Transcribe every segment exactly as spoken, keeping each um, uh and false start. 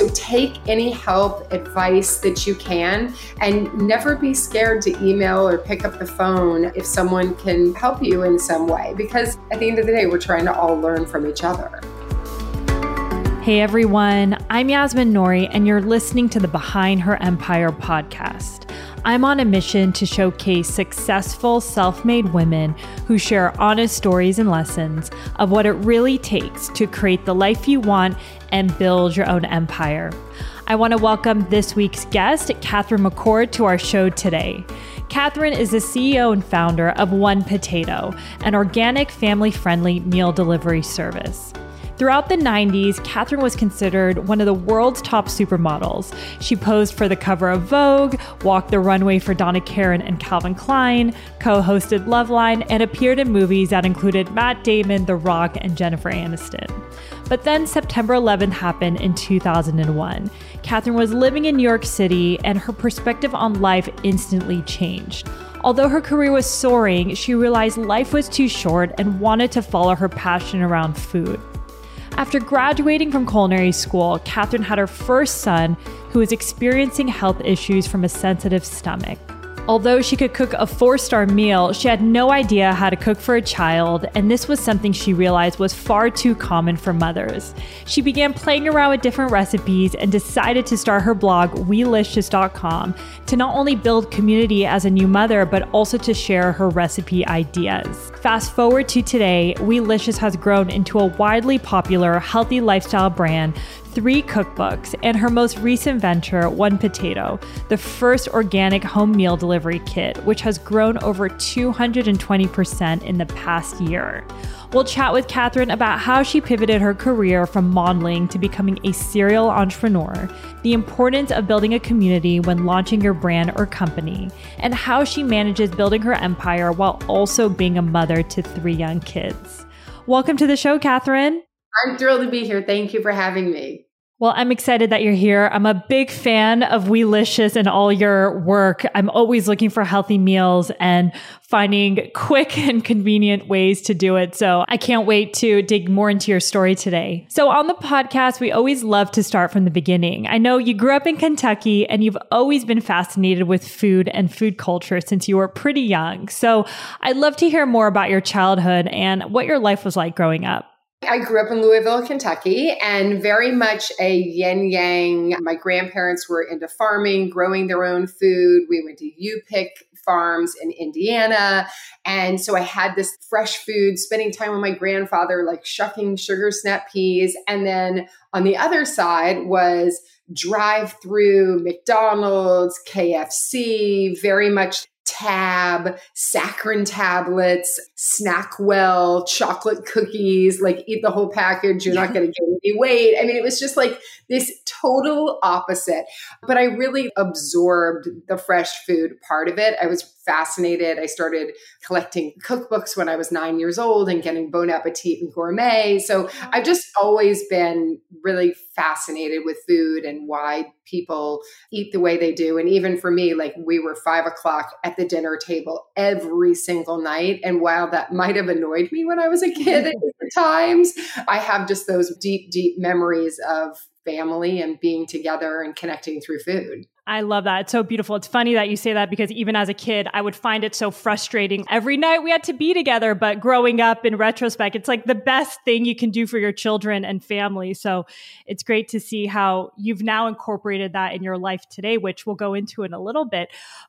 So take any help, advice that you can, and never be scared to email or pick up the phone if someone can help you in some way, because at the end of the day, we're trying to all learn from each other. Hey everyone, I'm Yasmin Nori, and you're listening to the Behind Her Empire podcast. I'm on a mission to showcase successful self-made women who share honest stories and lessons of what it really takes to create the life you want and build your own empire. I want to welcome this week's guest, Catherine McCord, to our show today. Catherine is the C E O and founder of One Potato, an organic, family-friendly meal delivery service. Throughout the nineties, Catherine was considered one of the world's top supermodels. She posed for the cover of Vogue, walked the runway for Donna Karan and Calvin Klein, co-hosted Loveline, and appeared in movies that included Matt Damon, The Rock, and Jennifer Aniston. But then September eleventh happened in two thousand one. Catherine was living in New York City, and her perspective on life instantly changed. Although her career was soaring, she realized life was too short and wanted to follow her passion around food. After graduating from culinary school, Catherine had her first son, who was experiencing health issues from a sensitive stomach. Although she could cook a four-star meal, she had no idea how to cook for a child, and this was something she realized was far too common for mothers. She began playing around with different recipes and decided to start her blog, Weelicious dot com, to not only build community as a new mother, but also to share her recipe ideas. Fast forward to today, Weelicious has grown into a widely popular, healthy lifestyle brand, three cookbooks, and her most recent venture, One Potato, the first organic home meal delivery kit, which has grown over two hundred twenty percent in the past year. We'll chat with Catherine about how she pivoted her career from modeling to becoming a serial entrepreneur, the importance of building a community when launching your brand or company, and how she manages building her empire while also being a mother to three young kids. Welcome to the show, Catherine. I'm thrilled to be here. Thank you for having me. Well, I'm excited that you're here. I'm a big fan of Weelicious and all your work. I'm always looking for healthy meals and finding quick and convenient ways to do it. So I can't wait to dig more into your story today. So on the podcast, we always love to start from the beginning. I know you grew up in Kentucky and you've always been fascinated with food and food culture since you were pretty young. So I'd love to hear more about your childhood and what your life was like growing up. I grew up in Louisville, Kentucky, and very much a yin-yang. My grandparents were into farming, growing their own food. We went to U-Pick farms in Indiana. And so I had this fresh food, spending time with my grandfather, like shucking sugar snap peas. And then on the other side was drive-through McDonald's, K F C, very much Tab, saccharin tablets, Snackwell, chocolate cookies, like eat the whole package. You're not going to gain any weight. I mean, it was just like this total opposite, but I really absorbed the fresh food part of it. I was fascinated. I started collecting cookbooks when I was nine years old and getting Bon Appetit and Gourmet. So I've just always been really fascinated with food and why people eat the way they do. And even for me, like we were five o'clock at the dinner table every single night. And while that might have annoyed me when I was a kid at different times, I have just those deep, deep memories of family and being together and connecting through food. I love that. It's so beautiful. It's funny that you say that because even as a kid, I would find it so frustrating. Every night we had to be together, but growing up in retrospect, it's like the best thing you can do for your children and family. So it's great to see how you've now incorporated that in your life today, which we'll go into in a little bit.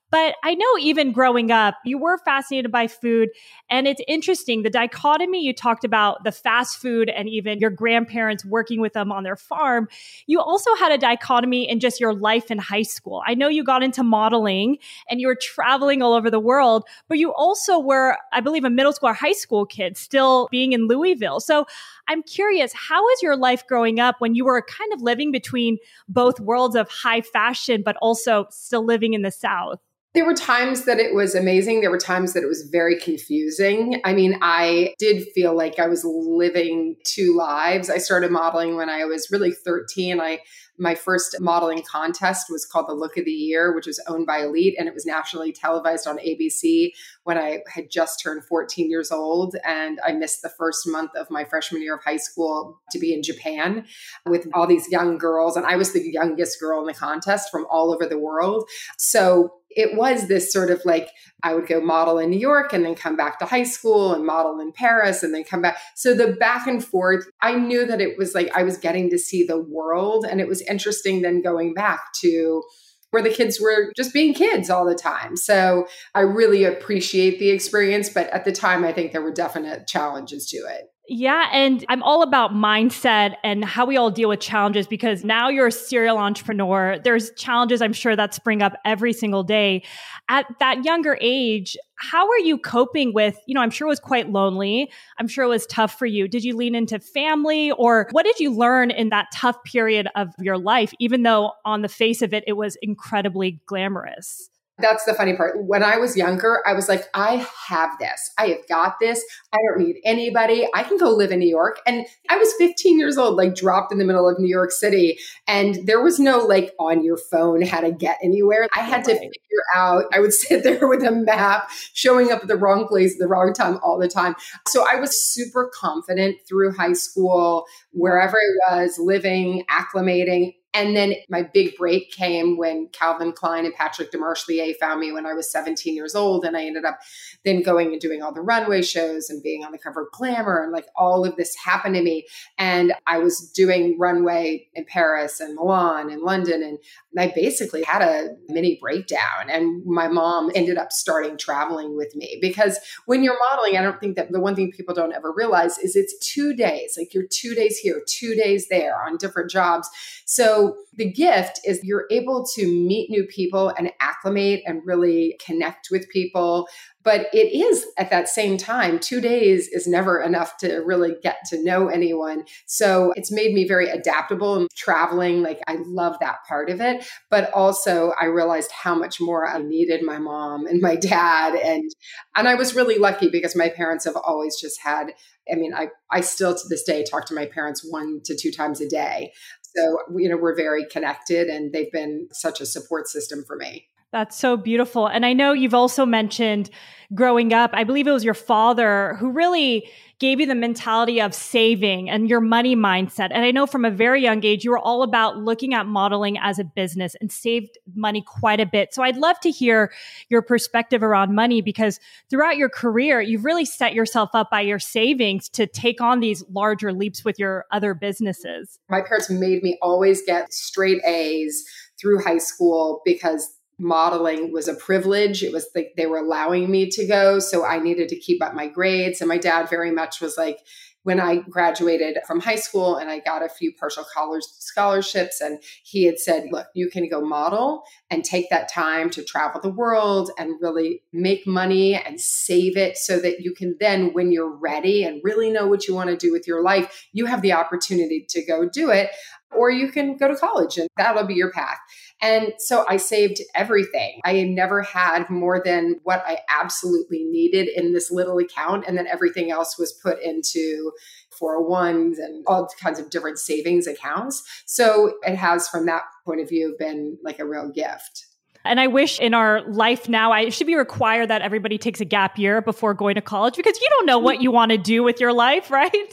But I know even growing up, you were fascinated by food. And it's interesting, the dichotomy you talked about, the fast food and even your grandparents working with them on their farm, you also had a dichotomy in just your life in high school. I know you got into modeling and you were traveling all over the world, but you also were, I believe, a middle school or high school kid still being in Louisville. So I'm curious, how was your life growing up when you were kind of living between both worlds of high fashion, but also still living in the South? There were times that it was amazing. There were times that it was very confusing. I mean, I did feel like I was living two lives. I started modeling when I was really thirteen. I My first modeling contest was called The Look of the Year, which was owned by Elite, and it was nationally televised on A B C when I had just turned fourteen years old. And I missed the first month of my freshman year of high school to be in Japan with all these young girls. And I was the youngest girl in the contest from all over the world. So it was this sort of like, I would go model in New York and then come back to high school and model in Paris and then come back. So the back and forth, I knew that it was like I was getting to see the world. And it was interesting then going back to where the kids were just being kids all the time. So I really appreciate the experience. But at the time, I think there were definite challenges to it. Yeah. And I'm all about mindset and how we all deal with challenges, because now you're a serial entrepreneur. There's challenges, I'm sure, that spring up every single day. At that younger age, how are you coping with, you know, I'm sure it was quite lonely. I'm sure it was tough for you. Did you lean into family, or what did you learn in that tough period of your life, even though on the face of it, it was incredibly glamorous? That's the funny part. When I was younger, I was like, I have this. I have got this. I don't need anybody. I can go live in New York. And I was fifteen years old, like dropped in the middle of New York City. And there was no like on your phone how to get anywhere. I had to figure out, I would sit there with a map, showing up at the wrong place at the wrong time all the time. So I was super confident through high school, wherever I was living, acclimating. And then my big break came when Calvin Klein and Patrick Demarchelier found me when I was seventeen years old. And I ended up then going and doing all the runway shows and being on the cover of Glamour, and like all of this happened to me. And I was doing runway in Paris and Milan and London. And I basically had a mini breakdown. And my mom ended up starting traveling with me, because when you're modeling, I don't think that the one thing people don't ever realize is it's two days, like you're two days here, two days there on different jobs. So So the gift is you're able to meet new people and acclimate and really connect with people. But it is at that same time, two days is never enough to really get to know anyone. So it's made me very adaptable and traveling. Like I love that part of it. But also I realized how much more I needed my mom and my dad. And, and I was really lucky because my parents have always just had, I mean, I, I still to this day talk to my parents one to two times a day. So, you know, we're very connected, and they've been such a support system for me. That's so beautiful. And I know you've also mentioned growing up, I believe it was your father who really gave you the mentality of saving and your money mindset. And I know from a very young age, you were all about looking at modeling as a business and saved money quite a bit. So I'd love to hear your perspective around money, because throughout your career, you've really set yourself up by your savings to take on these larger leaps with your other businesses. My parents made me always get straight A's through high school because modeling was a privilege. It was like they were allowing me to go. So I needed to keep up my grades. And my dad very much was like, when I graduated from high school and I got a few partial college scholarships, and he had said, look, you can go model and take that time to travel the world and really make money and save it so that you can then, when you're ready and really know what you want to do with your life, you have the opportunity to go do it. Or you can go to college and that'll be your path. And so I saved everything. I never had more than what I absolutely needed in this little account. And then everything else was put into four oh ones and all kinds of different savings accounts. So it has, from that point of view, been like a real gift. And I wish in our life now, I should be required that everybody takes a gap year before going to college, because you don't know what you want to do with your life, right?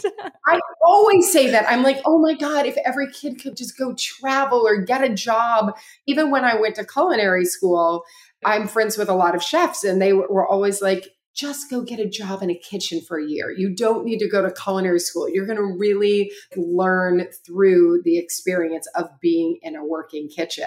I always say that. I'm like, oh my God, if every kid could just go travel or get a job. Even when I went to culinary school, I'm friends with a lot of chefs, and they were always like, just go get a job in a kitchen for a year. You don't need to go to culinary school. You're going to really learn through the experience of being in a working kitchen.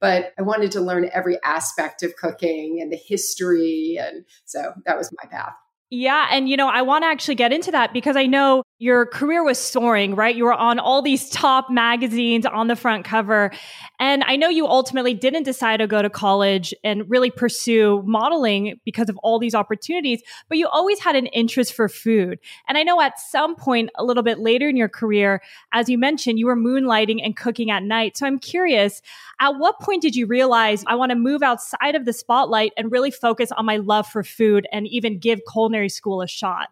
But I wanted to learn every aspect of cooking and the history. And so that was my path. Yeah. And, you know, I want to actually get into that, because I know your career was soaring, right? You were on all these top magazines, on the front cover. And I know you ultimately didn't decide to go to college and really pursue modeling because of all these opportunities, but you always had an interest for food. And I know at some point, a little bit later in your career, as you mentioned, you were moonlighting and cooking at night. So I'm curious, at what point did you realize, I want to move outside of the spotlight and really focus on my love for food and even give culinary school a shot?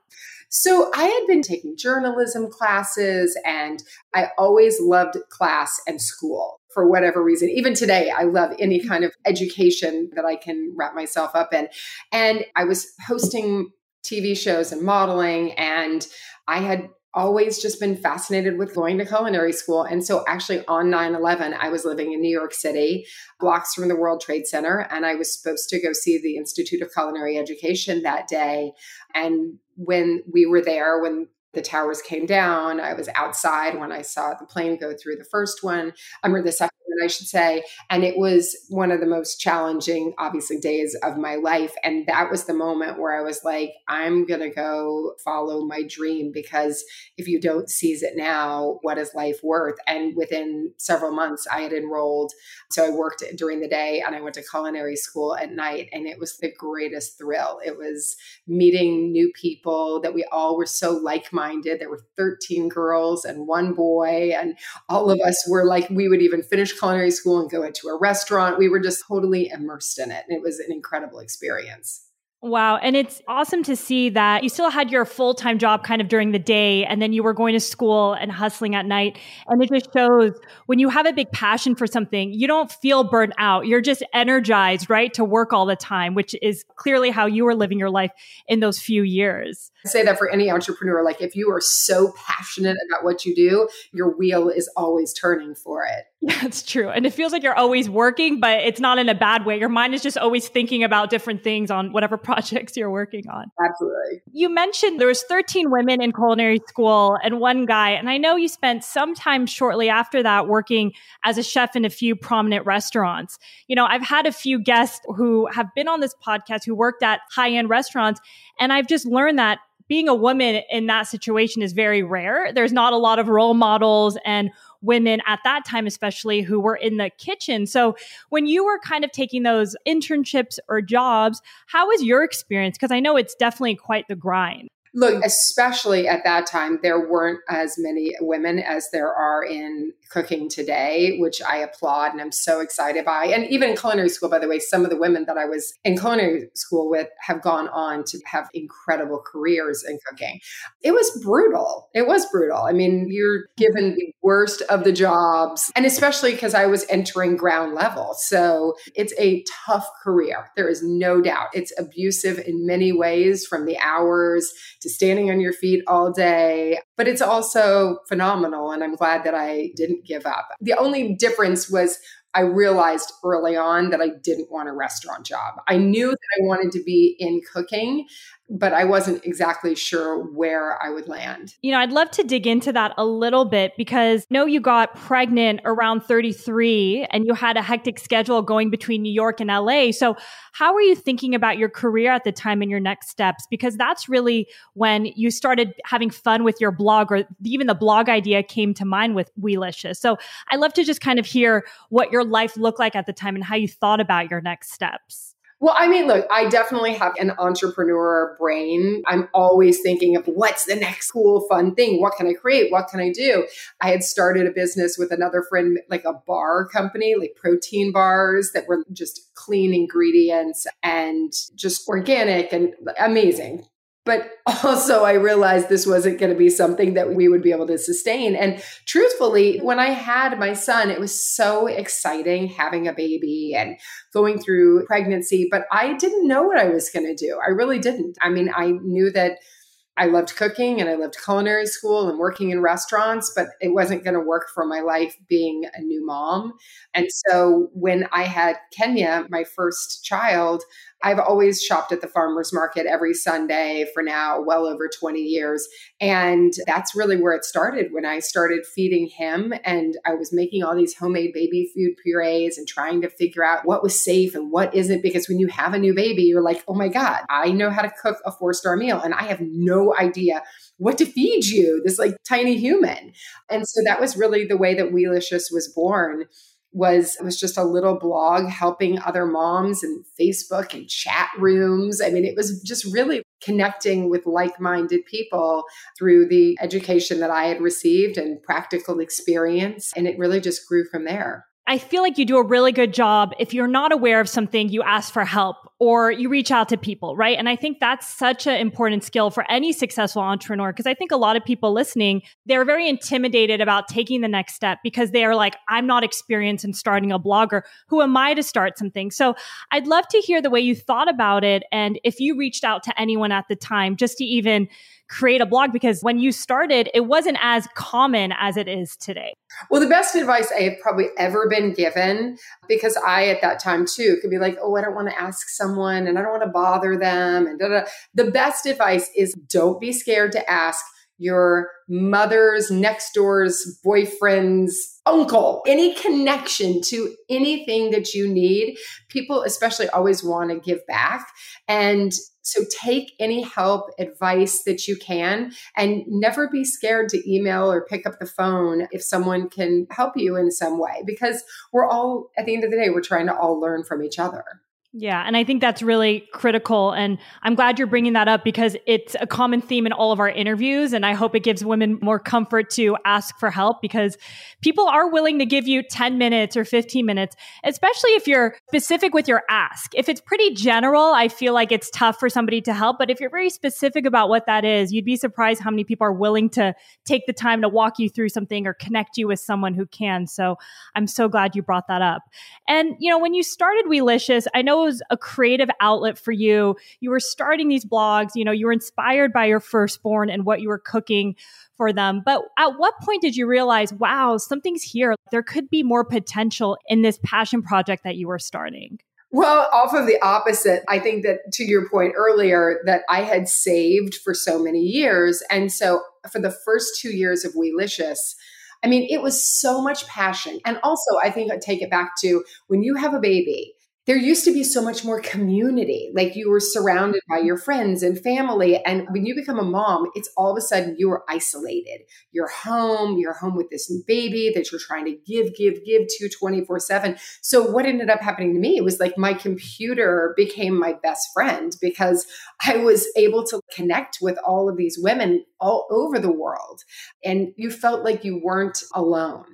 So I had been taking journalism classes, and I always loved class and school for whatever reason. Even today, I love any kind of education that I can wrap myself up in. And I was hosting T V shows and modeling, and I had always just been fascinated with going to culinary school. And so actually on nine eleven, I was living in New York City, blocks from the World Trade Center, and I was supposed to go see the Institute of Culinary Education that day. And when we were there, when the towers came down, I was outside when I saw the plane go through the first one, I mean, the second one, I should say. And it was one of the most challenging, obviously, days of my life. And that was the moment where I was like, I'm going to go follow my dream, because if you don't seize it now, what is life worth? And within several months, I had enrolled. So I worked during the day and I went to culinary school at night. And it was the greatest thrill. It was meeting new people that we all were so like-minded. There were thirteen girls and one boy, and all of us were like, we would even finish culinary school and go into a restaurant. We were just totally immersed in it. And it was an incredible experience. Wow. And it's awesome to see that you still had your full-time job kind of during the day, and then you were going to school and hustling at night. And it just shows when you have a big passion for something, you don't feel burnt out. You're just energized, right, to work all the time, which is clearly how you were living your life in those few years. I say that for any entrepreneur, like if you are so passionate about what you do, your wheel is always turning for it. That's true. And it feels like you're always working, but it's not in a bad way. Your mind is just always thinking about different things on whatever projects you're working on. Absolutely. You mentioned there was thirteen women in culinary school and one guy. And I know you spent some time shortly after that working as a chef in a few prominent restaurants. You know, I've had a few guests who have been on this podcast who worked at high-end restaurants, and I've just learned that being a woman in that situation is very rare. There's not a lot of role models and women at that time, especially, who were in the kitchen. So when you were kind of taking those internships or jobs, how was your experience? Because I know it's definitely quite the grind. Look, especially at that time, there weren't as many women as there are in cooking today, which I applaud and I'm so excited by. And even in culinary school, by the way, some of the women that I was in culinary school with have gone on to have incredible careers in cooking. It was brutal. It was brutal. I mean, you're given the worst of the jobs, and especially because I was entering ground level. So it's a tough career. There is no doubt. It's abusive in many ways, from the hours to standing on your feet all day, but it's also phenomenal. And I'm glad that I didn't give up. The only difference was I realized early on that I didn't want a restaurant job. I knew that I wanted to be in cooking, but I wasn't exactly sure where I would land. You know, I'd love to dig into that a little bit, because I know you got pregnant around thirty-three and you had a hectic schedule going between New York and L A. So how were you thinking about your career at the time and your next steps? Because that's really when you started having fun with your blog, or even the blog idea came to mind with Weelicious. So I'd love to just kind of hear what your life looked like at the time and how you thought about your next steps. Well, I mean, look, I definitely have an entrepreneur brain. I'm always thinking of what's the next cool, fun thing? What can I create? What can I do? I had started a business with another friend, like a bar company, like protein bars that were just clean ingredients and just organic and amazing. But also I realized this wasn't going to be something that we would be able to sustain. And truthfully, when I had my son, it was so exciting having a baby and going through pregnancy, but I didn't know what I was going to do. I really didn't. I mean, I knew that I loved cooking and I loved culinary school and working in restaurants, but it wasn't going to work for my life being a new mom. And so when I had Kenya, my first child, I've always shopped at the farmer's market every Sunday for now, well over twenty years. And that's really where it started, when I started feeding him. And I was making all these homemade baby food purees and trying to figure out what was safe and what isn't. Because when you have a new baby, you're like, oh my God, I know how to cook a four-star meal. And I have no idea what to feed you, this like tiny human. And so that was really the way that Weelicious was born. was was just a little blog helping other moms, and Facebook and chat rooms. I mean, it was just really connecting with like-minded people through the education that I had received and practical experience. And it really just grew from there. I feel like you do a really good job. If you're not aware of something, you ask for help or you reach out to people, right? And I think that's such an important skill for any successful entrepreneur, because I think a lot of people listening, they're very intimidated about taking the next step because they are like, I'm not experienced in starting a blogger. Who am I to start something? So I'd love to hear the way you thought about it, and if you reached out to anyone at the time just to even create a blog, because when you started, it wasn't as common as it is today. Well, the best advice I have probably ever been given, because I, at that time too, could be like, oh, I don't want to ask someone and I don't want to bother them. And da, da. The best advice is don't be scared to ask your mother's, next door's, boyfriend's, uncle, any connection to anything that you need. People especially always want to give back. And so take any help, advice that you can, and never be scared to email or pick up the phone if someone can help you in some way, because we're all, at the end of the day, we're trying to all learn from each other. Yeah. And I think that's really critical. And I'm glad you're bringing that up, because it's a common theme in all of our interviews. And I hope it gives women more comfort to ask for help, because people are willing to give you ten minutes or fifteen minutes, especially if you're specific with your ask. If it's pretty general, I feel like it's tough for somebody to help. But if you're very specific about what that is, you'd be surprised how many people are willing to take the time to walk you through something or connect you with someone who can. So I'm so glad you brought that up. And, you know, when you started Weelicious, I know was a creative outlet for you. You were starting these blogs, you know, you were inspired by your firstborn and what you were cooking for them. But at what point did you realize, wow, something's here. There could be more potential in this passion project that you were starting? Well, off of the opposite, I think that, to your point earlier, that I had saved for so many years. And so for the first two years of Weelicious, I mean, it was so much passion. And also, I think I'd take it back to when you have a baby, there used to be so much more community. Like, you were surrounded by your friends and family. And when you become a mom, it's all of a sudden you are isolated. You're home, you're home with this baby that you're trying to give, give, give to twenty-four seven. So what ended up happening to me was like my computer became my best friend, because I was able to connect with all of these women all over the world. And you felt like you weren't alone.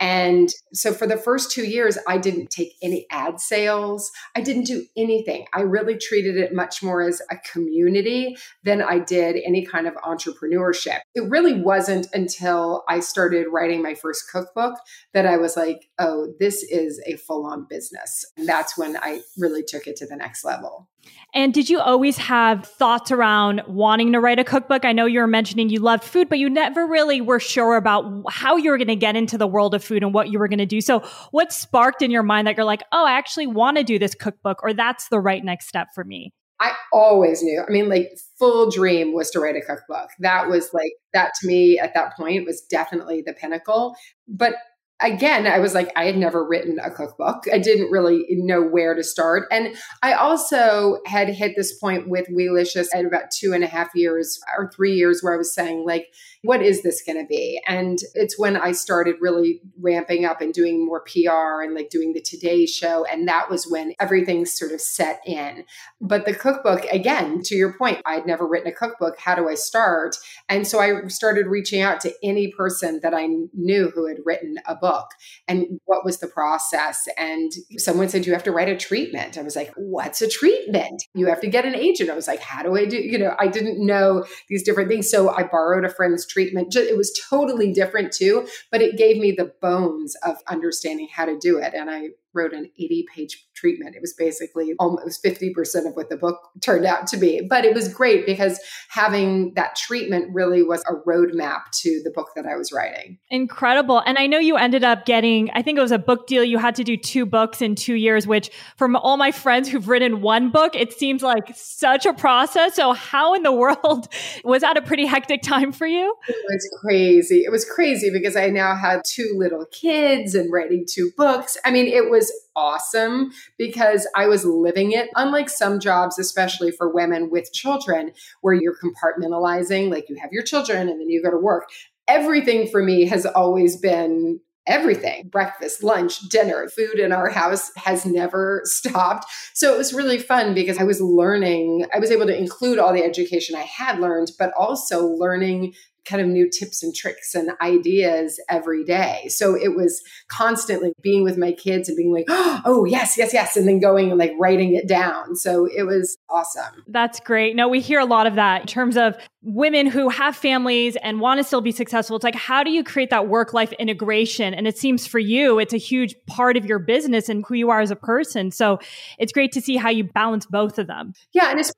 And so for the first two years, I didn't take any ad sales. I didn't do anything. I really treated it much more as a community than I did any kind of entrepreneurship. It really wasn't until I started writing my first cookbook that I was like, oh, this is a full-on business. And that's when I really took it to the next level. And did you always have thoughts around wanting to write a cookbook? I know you were mentioning you loved food, but you never really were sure about how you were going to get into the world of food and what you were going to do. So what sparked in your mind that you're like, oh, I actually want to do this cookbook, or that's the right next step for me? I always knew. I mean, like, full dream was to write a cookbook. That was like, that to me at that point was definitely the pinnacle. But again, I was like, I had never written a cookbook. I didn't really know where to start. And I also had hit this point with Weelicious at about two and a half years or three years where I was saying, like, what is this going to be? And it's when I started really ramping up and doing more P R and like doing the Today Show. And that was when everything sort of set in. But the cookbook, again, to your point, I'd never written a cookbook. How do I start? And so I started reaching out to any person that I knew who had written a book. Book and what was the process? And someone said, you have to write a treatment. I was like, what's a treatment? You have to get an agent. I was like, how do I do? You know, I didn't know these different things. So I borrowed a friend's treatment. It was totally different too, but it gave me the bones of understanding how to do it. And I wrote an eighty page treatment. It was basically almost fifty percent of what the book turned out to be. But it was great because having that treatment really was a roadmap to the book that I was writing. Incredible. And I know you ended up getting, I think it was a book deal. You had to do two books in two years, which from all my friends who've written one book, it seems like such a process. So how in the world was that a pretty hectic time for you? It was crazy. It was crazy because I now had two little kids and writing two books. I mean, it was awesome because I was living it. Unlike some jobs, especially for women with children, where you're compartmentalizing, like you have your children and then you go to work. Everything for me has always been everything. Breakfast, lunch, dinner, food in our house has never stopped. So it was really fun because I was learning. I was able to include all the education I had learned, but also learning kind of new tips and tricks and ideas every day. So it was constantly being with my kids and being like, oh, yes, yes, yes. And then going and like writing it down. So it was awesome. That's great. No, we hear a lot of that in terms of women who have families and want to still be successful. It's like, how do you create that work-life integration? And it seems for you, it's a huge part of your business and who you are as a person. So it's great to see how you balance both of them. Yeah. And it's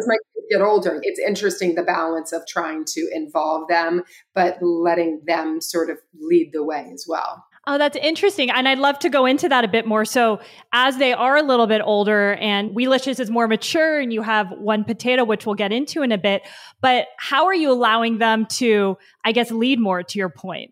as my kids get older, it's interesting, the balance of trying to involve them, but letting them sort of lead the way as well. Oh, that's interesting. And I'd love to go into that a bit more. So as they are a little bit older and Weelicious is more mature and you have One Potato, which we'll get into in a bit, but how are you allowing them to, I guess, lead more to your point?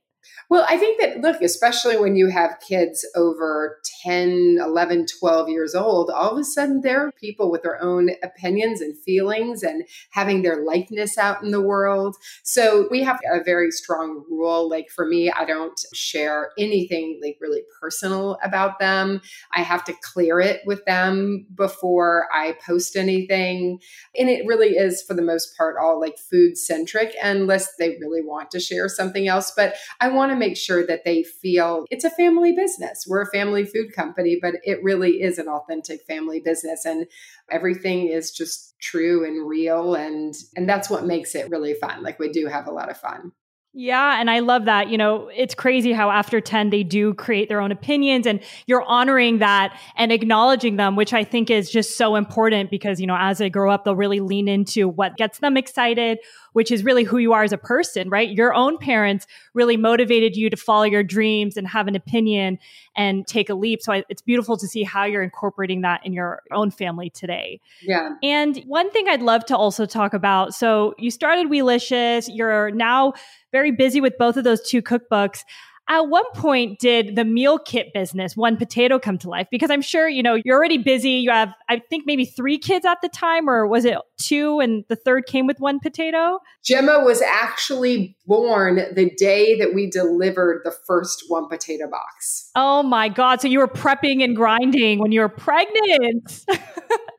Well, I think that, look, especially when you have kids over ten, eleven, twelve years old, all of a sudden they're people with their own opinions and feelings and having their likeness out in the world. So we have a very strong rule. Like for me, I don't share anything like really personal about them. I have to clear it with them before I post anything. And it really is, for the most part, all like food centric, unless they really want to share something else. But I want to make sure that they feel it's a family business. We're a family food company, but it really is an authentic family business. And everything is just true and real. And, and that's what makes it really fun. Like we do have a lot of fun. Yeah. And I love that. You know, it's crazy how after ten, they do create their own opinions and you're honoring that and acknowledging them, which I think is just so important because, you know, as they grow up, they'll really lean into what gets them excited, which is really who you are as a person, right? Your own parents really motivated you to follow your dreams and have an opinion and take a leap. So I, it's beautiful to see how you're incorporating that in your own family today. Yeah. And one thing I'd love to also talk about. So you started Weelicious. You're now very busy with both of those two cookbooks. At one point did the meal kit business, One Potato, come to life? Because I'm sure, you know, you're already busy. You have, I think, maybe three kids at the time, or was it two and the third came with One Potato? Gemma was actually born the day that we delivered the first One Potato box. Oh my God. So you were prepping and grinding when you were pregnant.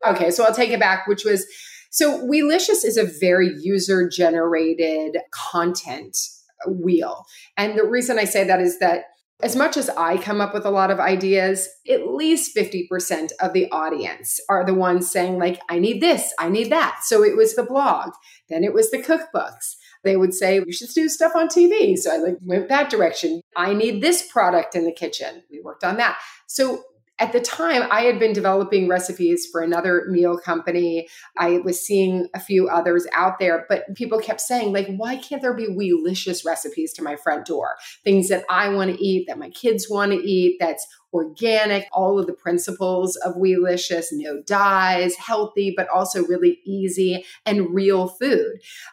Okay. So I'll take it back, which was, so Weelicious is a very user-generated content wheel. And the reason I say that is that as much as I come up with a lot of ideas, at least fifty percent of the audience are the ones saying like, I need this, I need that. So it was the blog. Then it was the cookbooks. They would say, you should do stuff on T V. So I like went that direction. I need this product in the kitchen. We worked on that. So at the time, I had been developing recipes for another meal company. I was seeing a few others out there, but people kept saying, like, why can't there be Weelicious recipes to my front door? Things that I want to eat, that my kids want to eat, that's organic, all of the principles of Weelicious, no dyes, healthy, but also really easy and real food.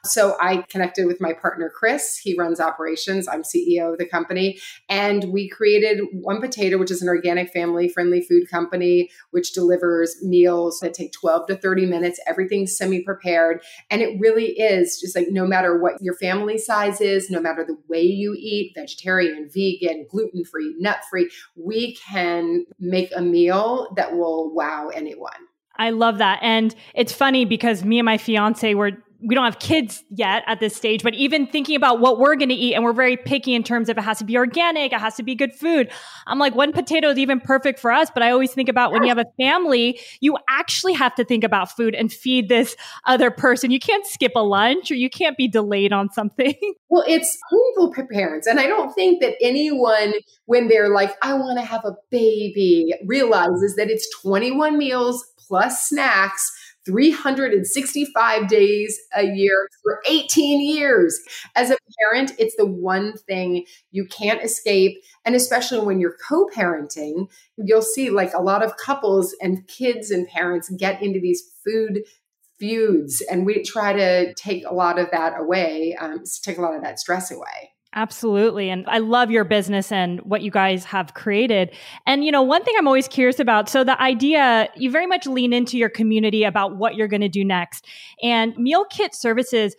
So I connected with my partner, Chris. He runs operations. I'm C E O of the company. And we created One Potato, which is an organic, family-friendly food company, which delivers meals that take twelve to thirty minutes. Everything's semi-prepared. And it really is just like, no matter what your family size is, no matter the way you eat, vegetarian, vegan, gluten-free, nut-free, we can can make a meal that will wow anyone. I love that. And it's funny because me and my fiance were, we don't have kids yet at this stage, but even thinking about what we're going to eat, and we're very picky in terms of it has to be organic, it has to be good food. I'm like, One Potato is even perfect for us. But I always think about when you have a family, you actually have to think about food and feed this other person. You can't skip a lunch or you can't be delayed on something. Well, it's single parents. And I don't think that anyone, when they're like, I want to have a baby, realizes that it's twenty-one meals plus snacks, three hundred sixty-five days a year for eighteen years. As a parent, it's the one thing you can't escape. And especially when you're co-parenting, you'll see like a lot of couples and kids and parents get into these food feuds. And we try to take a lot of that away, um, take a lot of that stress away. Absolutely. And I love your business and what you guys have created. And, you know, one thing I'm always curious about, so the idea, you very much lean into your community about what you're going to do next. And meal kit services,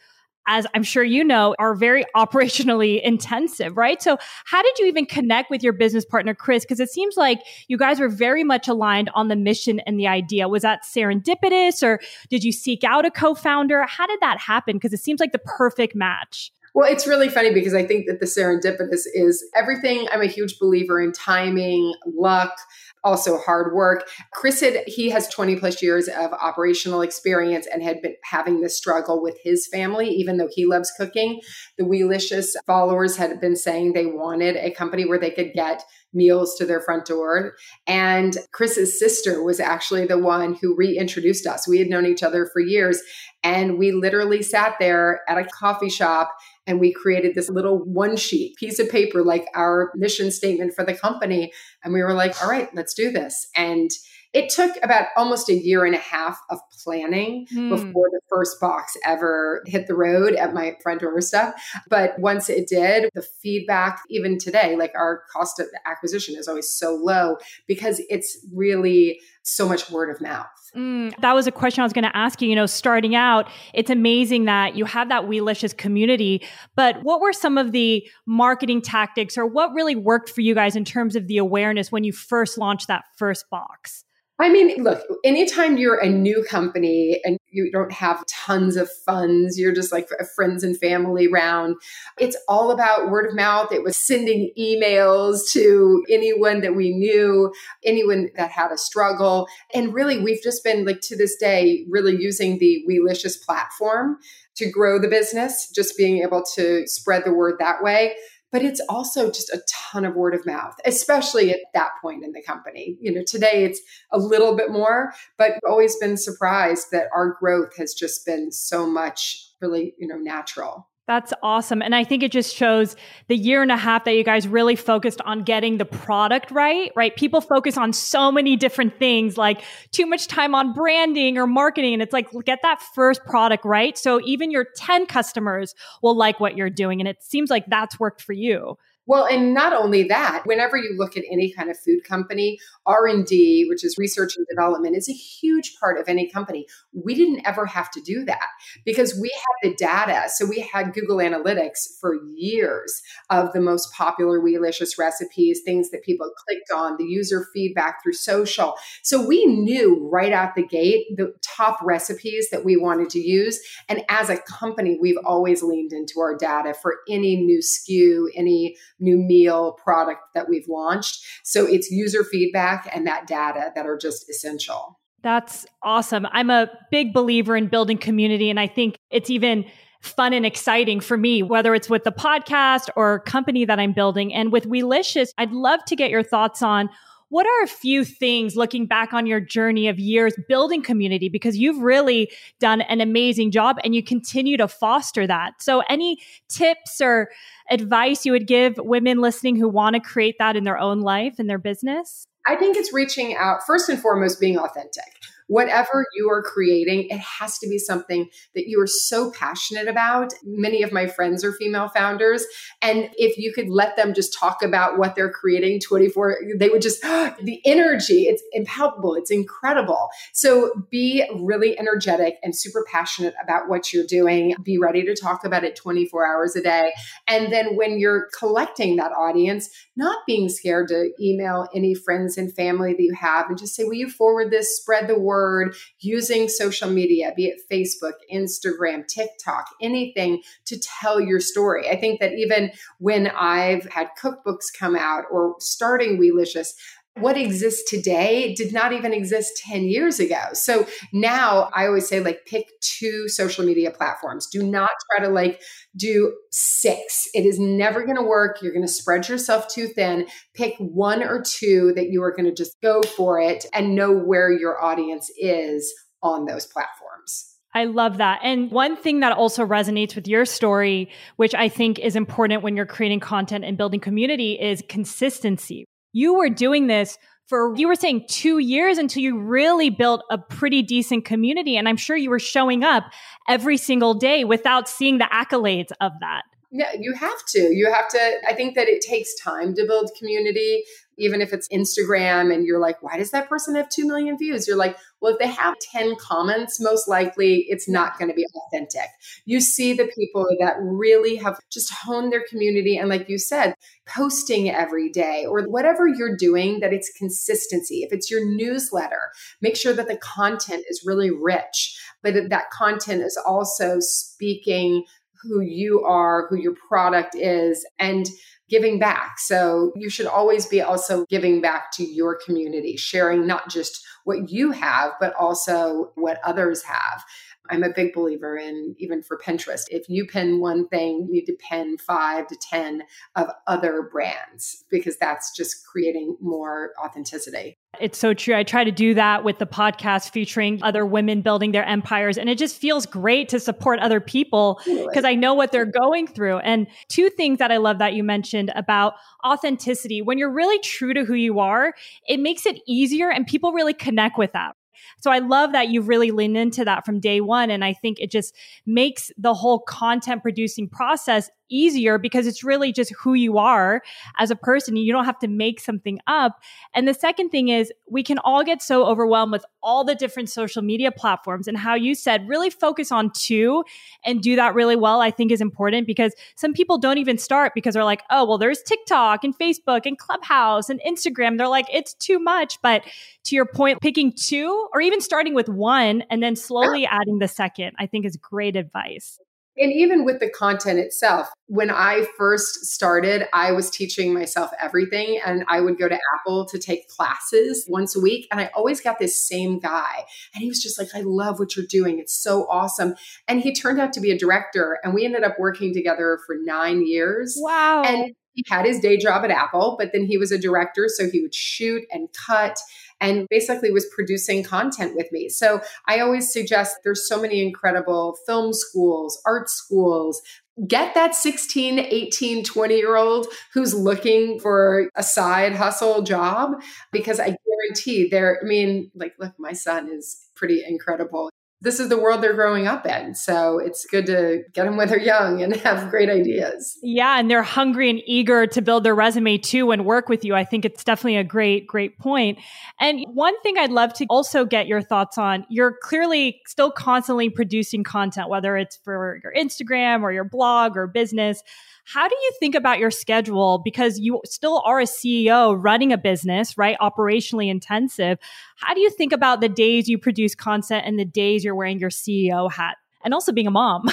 as I'm sure you know, are very operationally intensive, right? So how did you even connect with your business partner, Chris? Because it seems like you guys were very much aligned on the mission and the idea. Was that serendipitous or did you seek out a co-founder? How did that happen? Because it seems like the perfect match. Well, it's really funny because I think that the serendipitous is everything. I'm a huge believer in timing, luck, also hard work. Chris had, he has twenty plus years of operational experience and had been having this struggle with his family, even though he loves cooking. The Weelicious followers had been saying they wanted a company where they could get meals to their front door. And Chris's sister was actually the one who reintroduced us. We had known each other for years. And we literally sat there at a coffee shop and we created this little one sheet piece of paper, like our mission statement for the company. And we were like, all right, let's do this. And it took about almost a year and a half of planning mm. before the first box ever hit the road at my front door stuff. But once it did, the feedback, even today, like our cost of acquisition is always so low because it's really so much word of mouth. Mm, that was a question I was going to ask you. You know, starting out, it's amazing that you have that Weelicious community, but what were some of the marketing tactics or what really worked for you guys in terms of the awareness when you first launched that first box? I mean, look, anytime you're a new company and you don't have tons of funds, you're just like a friends and family round, it's all about word of mouth. It was sending emails to anyone that we knew, anyone that had a struggle. And really, we've just been like to this day, really using the Weelicious platform to grow the business, just being able to spread the word that way. But it's also just a ton of word of mouth, especially at that point in the company. You know, today it's a little bit more, but I've always been surprised that our growth has just been so much really, you know, natural. That's awesome. And I think it just shows the year and a half that you guys really focused on getting the product right, right? People focus on so many different things, like too much time on branding or marketing. And it's like, get that first product right. So even your ten customers will like what you're doing. And it seems like that's worked for you. Well, and not only that, whenever you look at any kind of food company, R and D, which is research and development, is a huge part of any company. We didn't ever have to do that because we had the data. So we had Google Analytics for years of the most popular Weelicious recipes, things that people clicked on, the user feedback through social. So we knew right out the gate the top recipes that we wanted to use. And as a company, we've always leaned into our data for any new S K U, any new meal product that we've launched. So it's user feedback and that data that are just essential. That's awesome. I'm a big believer in building community. And I think it's even fun and exciting for me, whether it's with the podcast or company that I'm building. And with Weelicious, I'd love to get your thoughts on what are a few things looking back on your journey of years building community, because you've really done an amazing job and you continue to foster that. So any tips or advice you would give women listening who want to create that in their own life and their business? I think it's reaching out, first and foremost, being authentic. Whatever you are creating, it has to be something that you are so passionate about. Many of my friends are female founders. And if you could let them just talk about what they're creating twenty-four, they would just, the energy, it's impalpable. It's incredible. So be really energetic and super passionate about what you're doing. Be ready to talk about it twenty-four hours a day. And then when you're collecting that audience, not being scared to email any friends and family that you have and just say, will you forward this, spread the word. Word, using social media, be it Facebook, Instagram, TikTok, anything to tell your story. I think that even when I've had cookbooks come out or starting Weelicious, What exists today did not even exist ten years ago. So now I always say, like, pick two social media platforms. Do not try to like do six. It is never going to work. You're going to spread yourself too thin. Pick one or two that you are going to just go for it and know where your audience is on those platforms. I love that. And one thing that also resonates with your story, which I think is important when you're creating content and building community, is consistency. You were doing this for, you were saying two years until you really built a pretty decent community. And I'm sure you were showing up every single day without seeing the accolades of that. Yeah, you have to. You have to. I think that it takes time to build community, even if it's Instagram and you're like, why does that person have two million views? You're like, well, if they have ten comments, most likely it's not going to be authentic. You see the people that really have just honed their community. And like you said, posting every day or whatever you're doing, that it's consistency. If it's your newsletter, make sure that the content is really rich, but that, that content is also speaking who you are, who your product is, and giving back. So you should always be also giving back to your community, sharing not just what you have, but also what others have. I'm a big believer in, even for Pinterest, if you pin one thing, you need to pin five to ten of other brands, because that's just creating more authenticity. It's so true. I try to do that with the podcast featuring other women building their empires. And it just feels great to support other people because really? I know what they're going through. And two things that I love that you mentioned about authenticity. When you're really true to who you are, it makes it easier and people really connect with that. So I love that you've really leaned into that from day one. And I think it just makes the whole content producing process easier because it's really just who you are as a person. You don't have to make something up. And the second thing is we can all get so overwhelmed with all the different social media platforms, and how you said, really focus on two and do that really well, I think is important, because some people don't even start because they're like, oh, well, there's TikTok and Facebook and Clubhouse and Instagram. They're like, it's too much. But to your point, picking two or even starting with one and then slowly adding the second, I think is great advice. And even with the content itself, when I first started, I was teaching myself everything, and I would go to Apple to take classes once a week. And I always got this same guy. And he was just like, I love what you're doing. It's so awesome. And he turned out to be a director, and we ended up working together for nine years. Wow. And he had his day job at Apple, but then he was a director. So he would shoot and cut and basically was producing content with me. So I always suggest there's so many incredible film schools, art schools. Get that sixteen, eighteen, twenty-year-old who's looking for a side hustle job, because I guarantee they're, I mean, like, look, my son is pretty incredible. This is the world they're growing up in. So it's good to get them when they're young and have great ideas. Yeah. And they're hungry and eager to build their resume too and work with you. I think it's definitely a great, great point. And one thing I'd love to also get your thoughts on, you're clearly still constantly producing content, whether it's for your Instagram or your blog or business. How do you think about your schedule? Because you still are a C E O running a business, right? Operationally intensive. How do you think about the days you produce content and the days you're wearing your C E O hat and also being a mom?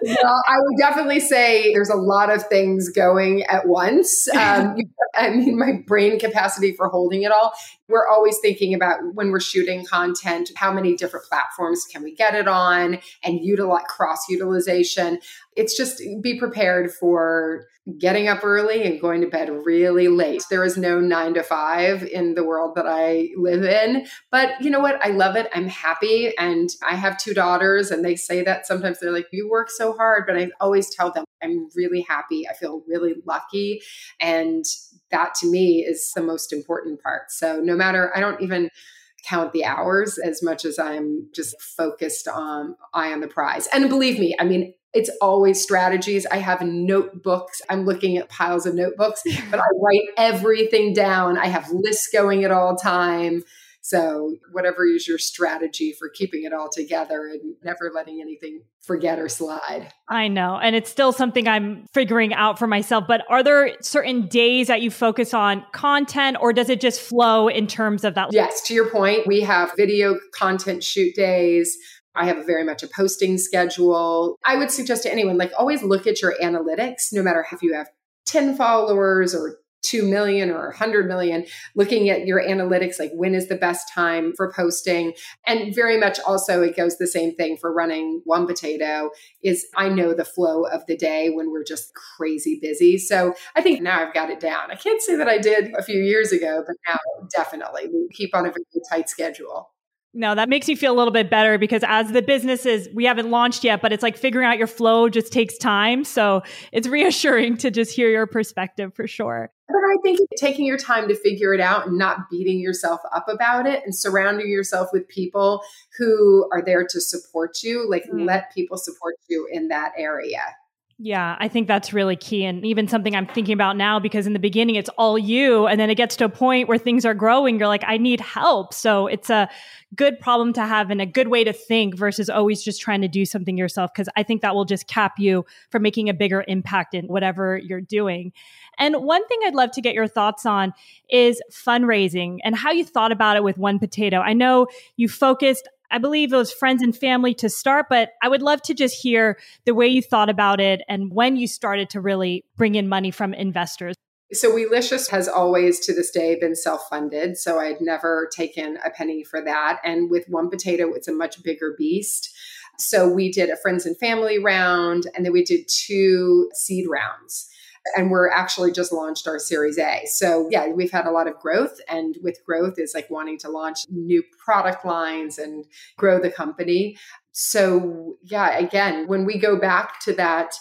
Well, I would definitely say there's a lot of things going at once. Um, I mean, my brain capacity for holding it all. We're always thinking about, when we're shooting content, how many different platforms can we get it on and utilize cross-utilization. It's just be prepared for getting up early and going to bed really late. There is no nine to five in the world that I live in. But you know what? I love it. I'm happy. And I have two daughters, and they say that sometimes. They're like, you work so hard. But I always tell them, I'm really happy. I feel really lucky. And that to me is the most important part. So no matter, I don't even count the hours as much as I'm just focused on eye on the prize. And believe me, I mean, it's always strategies. I have notebooks. I'm looking at piles of notebooks, but I write everything down. I have lists going at all time. So whatever is your strategy for keeping it all together and never letting anything forget or slide. I know. And it's still something I'm figuring out for myself. But are there certain days that you focus on content, or does it just flow in terms of that? Yes, to your point, we have video content shoot days. I have very much a posting schedule. I would suggest to anyone, like, always look at your analytics, no matter if you have ten followers or two million or one hundred million, looking at your analytics, like when is the best time for posting. And very much also, it goes the same thing for running One Potato is I know the flow of the day when we're just crazy busy. So I think now I've got it down. I can't say that I did a few years ago, but now definitely we keep on a very tight schedule. No, that makes me feel a little bit better because as the businesses, we haven't launched yet, but it's like figuring out your flow just takes time. So it's reassuring to just hear your perspective for sure. But I think taking your time to figure it out and not beating yourself up about it and surrounding yourself with people who are there to support you, like mm-hmm. let people support you in that area. Yeah, I think that's really key. And even something I'm thinking about now, because in the beginning, it's all you. And then it gets to a point where things are growing. You're like, I need help. So it's a good problem to have and a good way to think versus always just trying to do something yourself. Because I think that will just cap you from making a bigger impact in whatever you're doing. And one thing I'd love to get your thoughts on is fundraising and how you thought about it with One Potato. I know you focused I believe it was friends and family to start, but I would love to just hear the way you thought about it and when you started to really bring in money from investors. So Weelicious has always to this day been self-funded. So I had never taken a penny for that. And with One Potato, it's a much bigger beast. So we did a friends and family round, and then we did two seed rounds. And we're actually just launched our Series A. So yeah, we've had a lot of growth. And with growth is like wanting to launch new product lines and grow the company. So yeah, again, when we go back to that,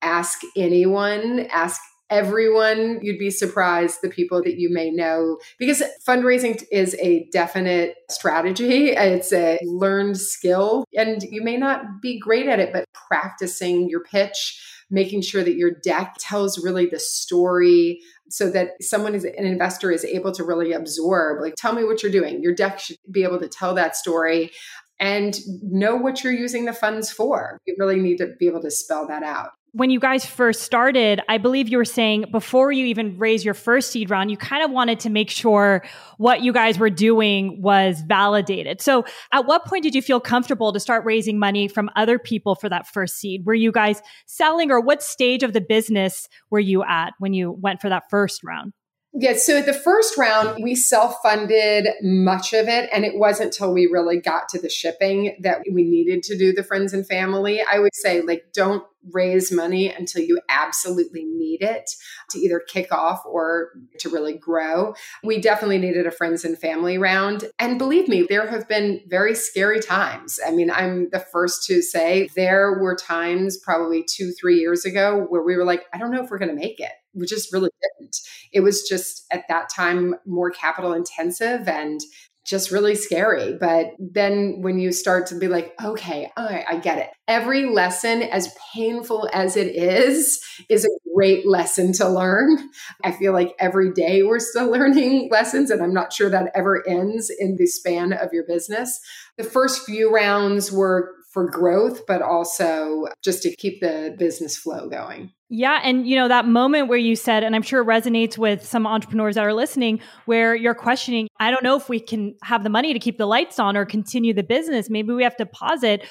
ask anyone, ask everyone, you'd be surprised the people that you may know, because fundraising is a definite strategy. It's a learned skill and you may not be great at it, but practicing your pitch, making sure that your deck tells really the story so that someone is an investor is able to really absorb, like, tell me what you're doing. Your deck should be able to tell that story and know what you're using the funds for. You really need to be able to spell that out. When you guys first started, I believe you were saying before you even raised your first seed round, you kind of wanted to make sure what you guys were doing was validated. So at what point did you feel comfortable to start raising money from other people for that first seed? Were you guys selling, or what stage of the business were you at when you went for that first round? Yeah. So the first round, we self-funded much of it. And it wasn't till we really got to the shipping that we needed to do the friends and family. I would say, like, don't raise money until you absolutely need it to either kick off or to really grow. We definitely needed a friends and family round. And believe me, there have been very scary times. I mean, I'm the first to say there were times probably two, three years ago where we were like, I don't know if we're going to make it. We just really didn't. It was just at that time more capital intensive and just really scary. But then when you start to be like, okay, I, I get it. Every lesson, as painful as it is, is a great lesson to learn. I feel like every day we're still learning lessons, and I'm not sure that ever ends in the span of your business. The first few rounds were for growth, but also just to keep the business flow going. Yeah. And you know, that moment where you said, and I'm sure it resonates with some entrepreneurs that are listening, where you're questioning, I don't know if we can have the money to keep the lights on or continue the business. Maybe we have to pause it.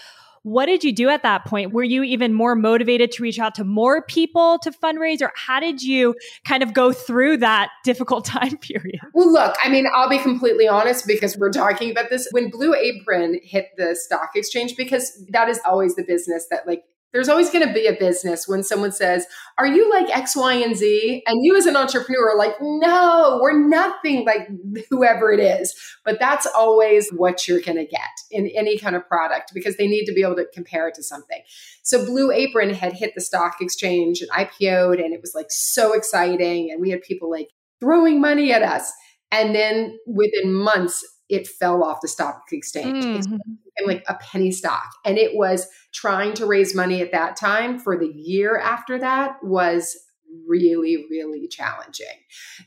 What did you do at that point? Were you even more motivated to reach out to more people to fundraise? Or how did you kind of go through that difficult time period? Well, look, I mean, I'll be completely honest because we're talking about this. When Blue Apron hit the stock exchange, because that is always the business that, like, there's always going to be a business when someone says, are you like X, Y, and Z? And you as an entrepreneur are like, no, we're nothing like whoever it is. But that's always what you're going to get in any kind of product because they need to be able to compare it to something. So Blue Apron had hit the stock exchange and I P O'd, and it was like so exciting. And we had people like throwing money at us. And then within months, it fell off the stock exchange. Mm-hmm. And like a penny stock. And it was trying to raise money at that time for the year after that was really, really challenging.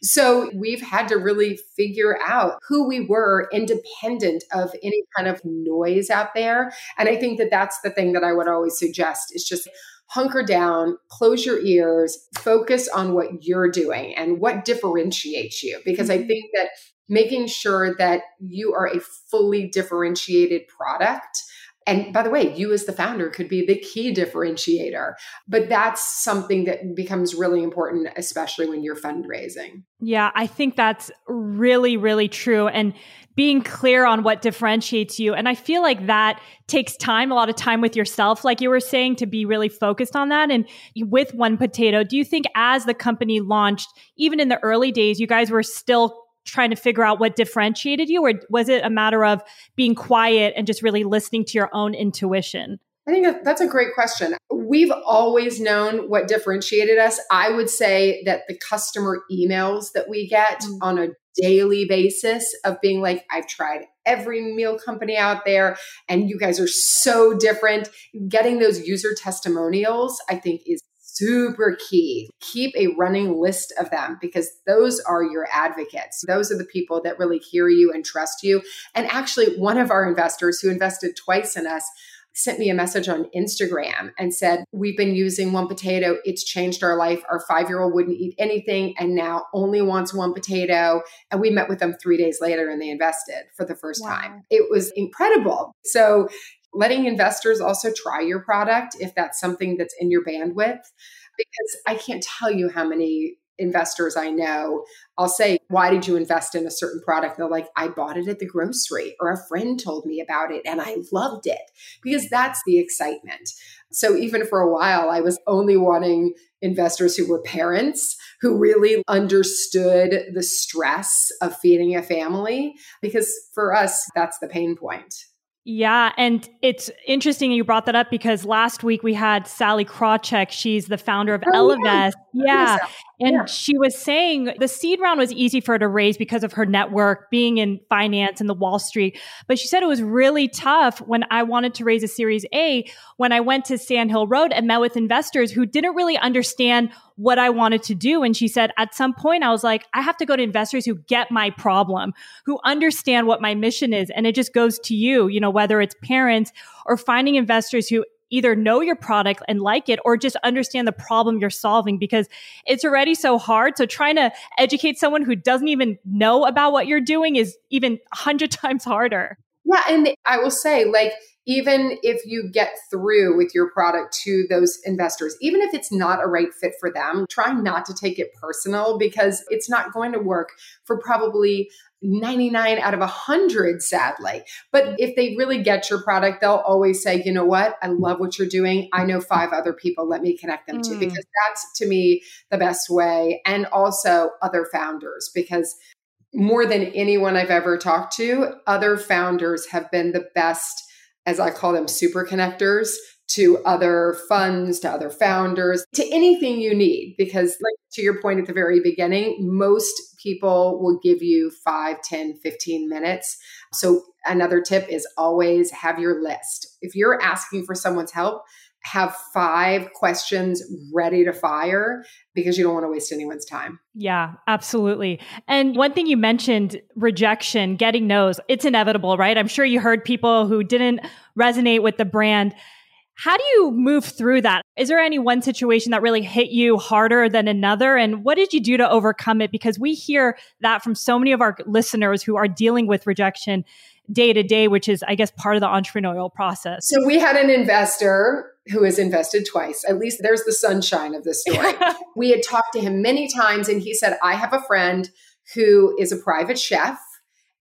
So we've had to really figure out who we were independent of any kind of noise out there. And I think that that's the thing that I would always suggest is just hunker down, close your ears, focus on what you're doing and what differentiates you. Because mm-hmm. I think that making sure that you are a fully differentiated product And by the way, you as the founder could be the key differentiator. But that's something that becomes really important, especially when you're fundraising. Yeah, I think that's really, really true. And being clear on what differentiates you. And I feel like that takes time, a lot of time with yourself, like you were saying, to be really focused on that. And with One Potato, do you think as the company launched, even in the early days, you guys were still trying to figure out what differentiated you, or was it a matter of being quiet and just really listening to your own intuition? I think that's a great question. We've always known what differentiated us. I would say that the customer emails that we get mm-hmm. on a daily basis of being like, I've tried every meal company out there and you guys are so different. Getting those user testimonials, I think, is super key. Keep a running list of them because those are your advocates. Those are the people that really hear you and trust you. And actually, one of our investors who invested twice in us sent me a message on Instagram and said, we've been using One Potato. It's changed our life. Our five-year-old wouldn't eat anything and now only wants one potato. And we met with them three days later and they invested for the first wow. time. It was incredible. So letting investors also try your product if that's something that's in your bandwidth, because I can't tell you how many investors I know, I'll say, why did you invest in a certain product? They're like, I bought it at the grocery or a friend told me about it and I loved it, because that's the excitement. So even for a while, I was only wanting investors who were parents who really understood the stress of feeding a family, because for us, that's the pain point. Yeah. And it's interesting you brought that up because last week we had Sally Krawcheck. She's the founder of oh, Elevest. Yeah. yeah. And yeah. she was saying the seed round was easy for her to raise because of her network being in finance and the Wall Street. But she said it was really tough when I wanted to raise a Series A, when I went to Sand Hill Road and met with investors who didn't really understand what I wanted to do. And she said, at some point, I was like, I have to go to investors who get my problem, who understand what my mission is. And it just goes to you, you know, whether it's parents or finding investors who either know your product and like it, or just understand the problem you're solving, because it's already so hard. So trying to educate someone who doesn't even know about what you're doing is even a hundred times harder. Yeah. And I will say, like, even if you get through with your product to those investors, even if it's not a right fit for them, try not to take it personal, because it's not going to work for probably ninety-nine out of one hundred, sadly. But if they really get your product, they'll always say, you know what? I love what you're doing. I know five other people. Let me connect them mm. to, because that's, to me, the best way. And also other founders, because more than anyone I've ever talked to, other founders have been the best, as I call them, super connectors to other funds, to other founders, to anything you need. Because like to your point at the very beginning, most people will give you five, ten, fifteen minutes. So another tip is always have your list. If you're asking for someone's help, have five questions ready to fire, because you don't want to waste anyone's time. Yeah, absolutely. And one thing you mentioned, rejection, getting no's, it's inevitable, right? I'm sure you heard people who didn't resonate with the brand. How do you move through that? Is there any one situation that really hit you harder than another? And what did you do to overcome it? Because we hear that from so many of our listeners who are dealing with rejection day to day, which is, I guess, part of the entrepreneurial process. So we had an investor who has invested twice. At least there's the sunshine of this story. We had talked to him many times and he said, I have a friend who is a private chef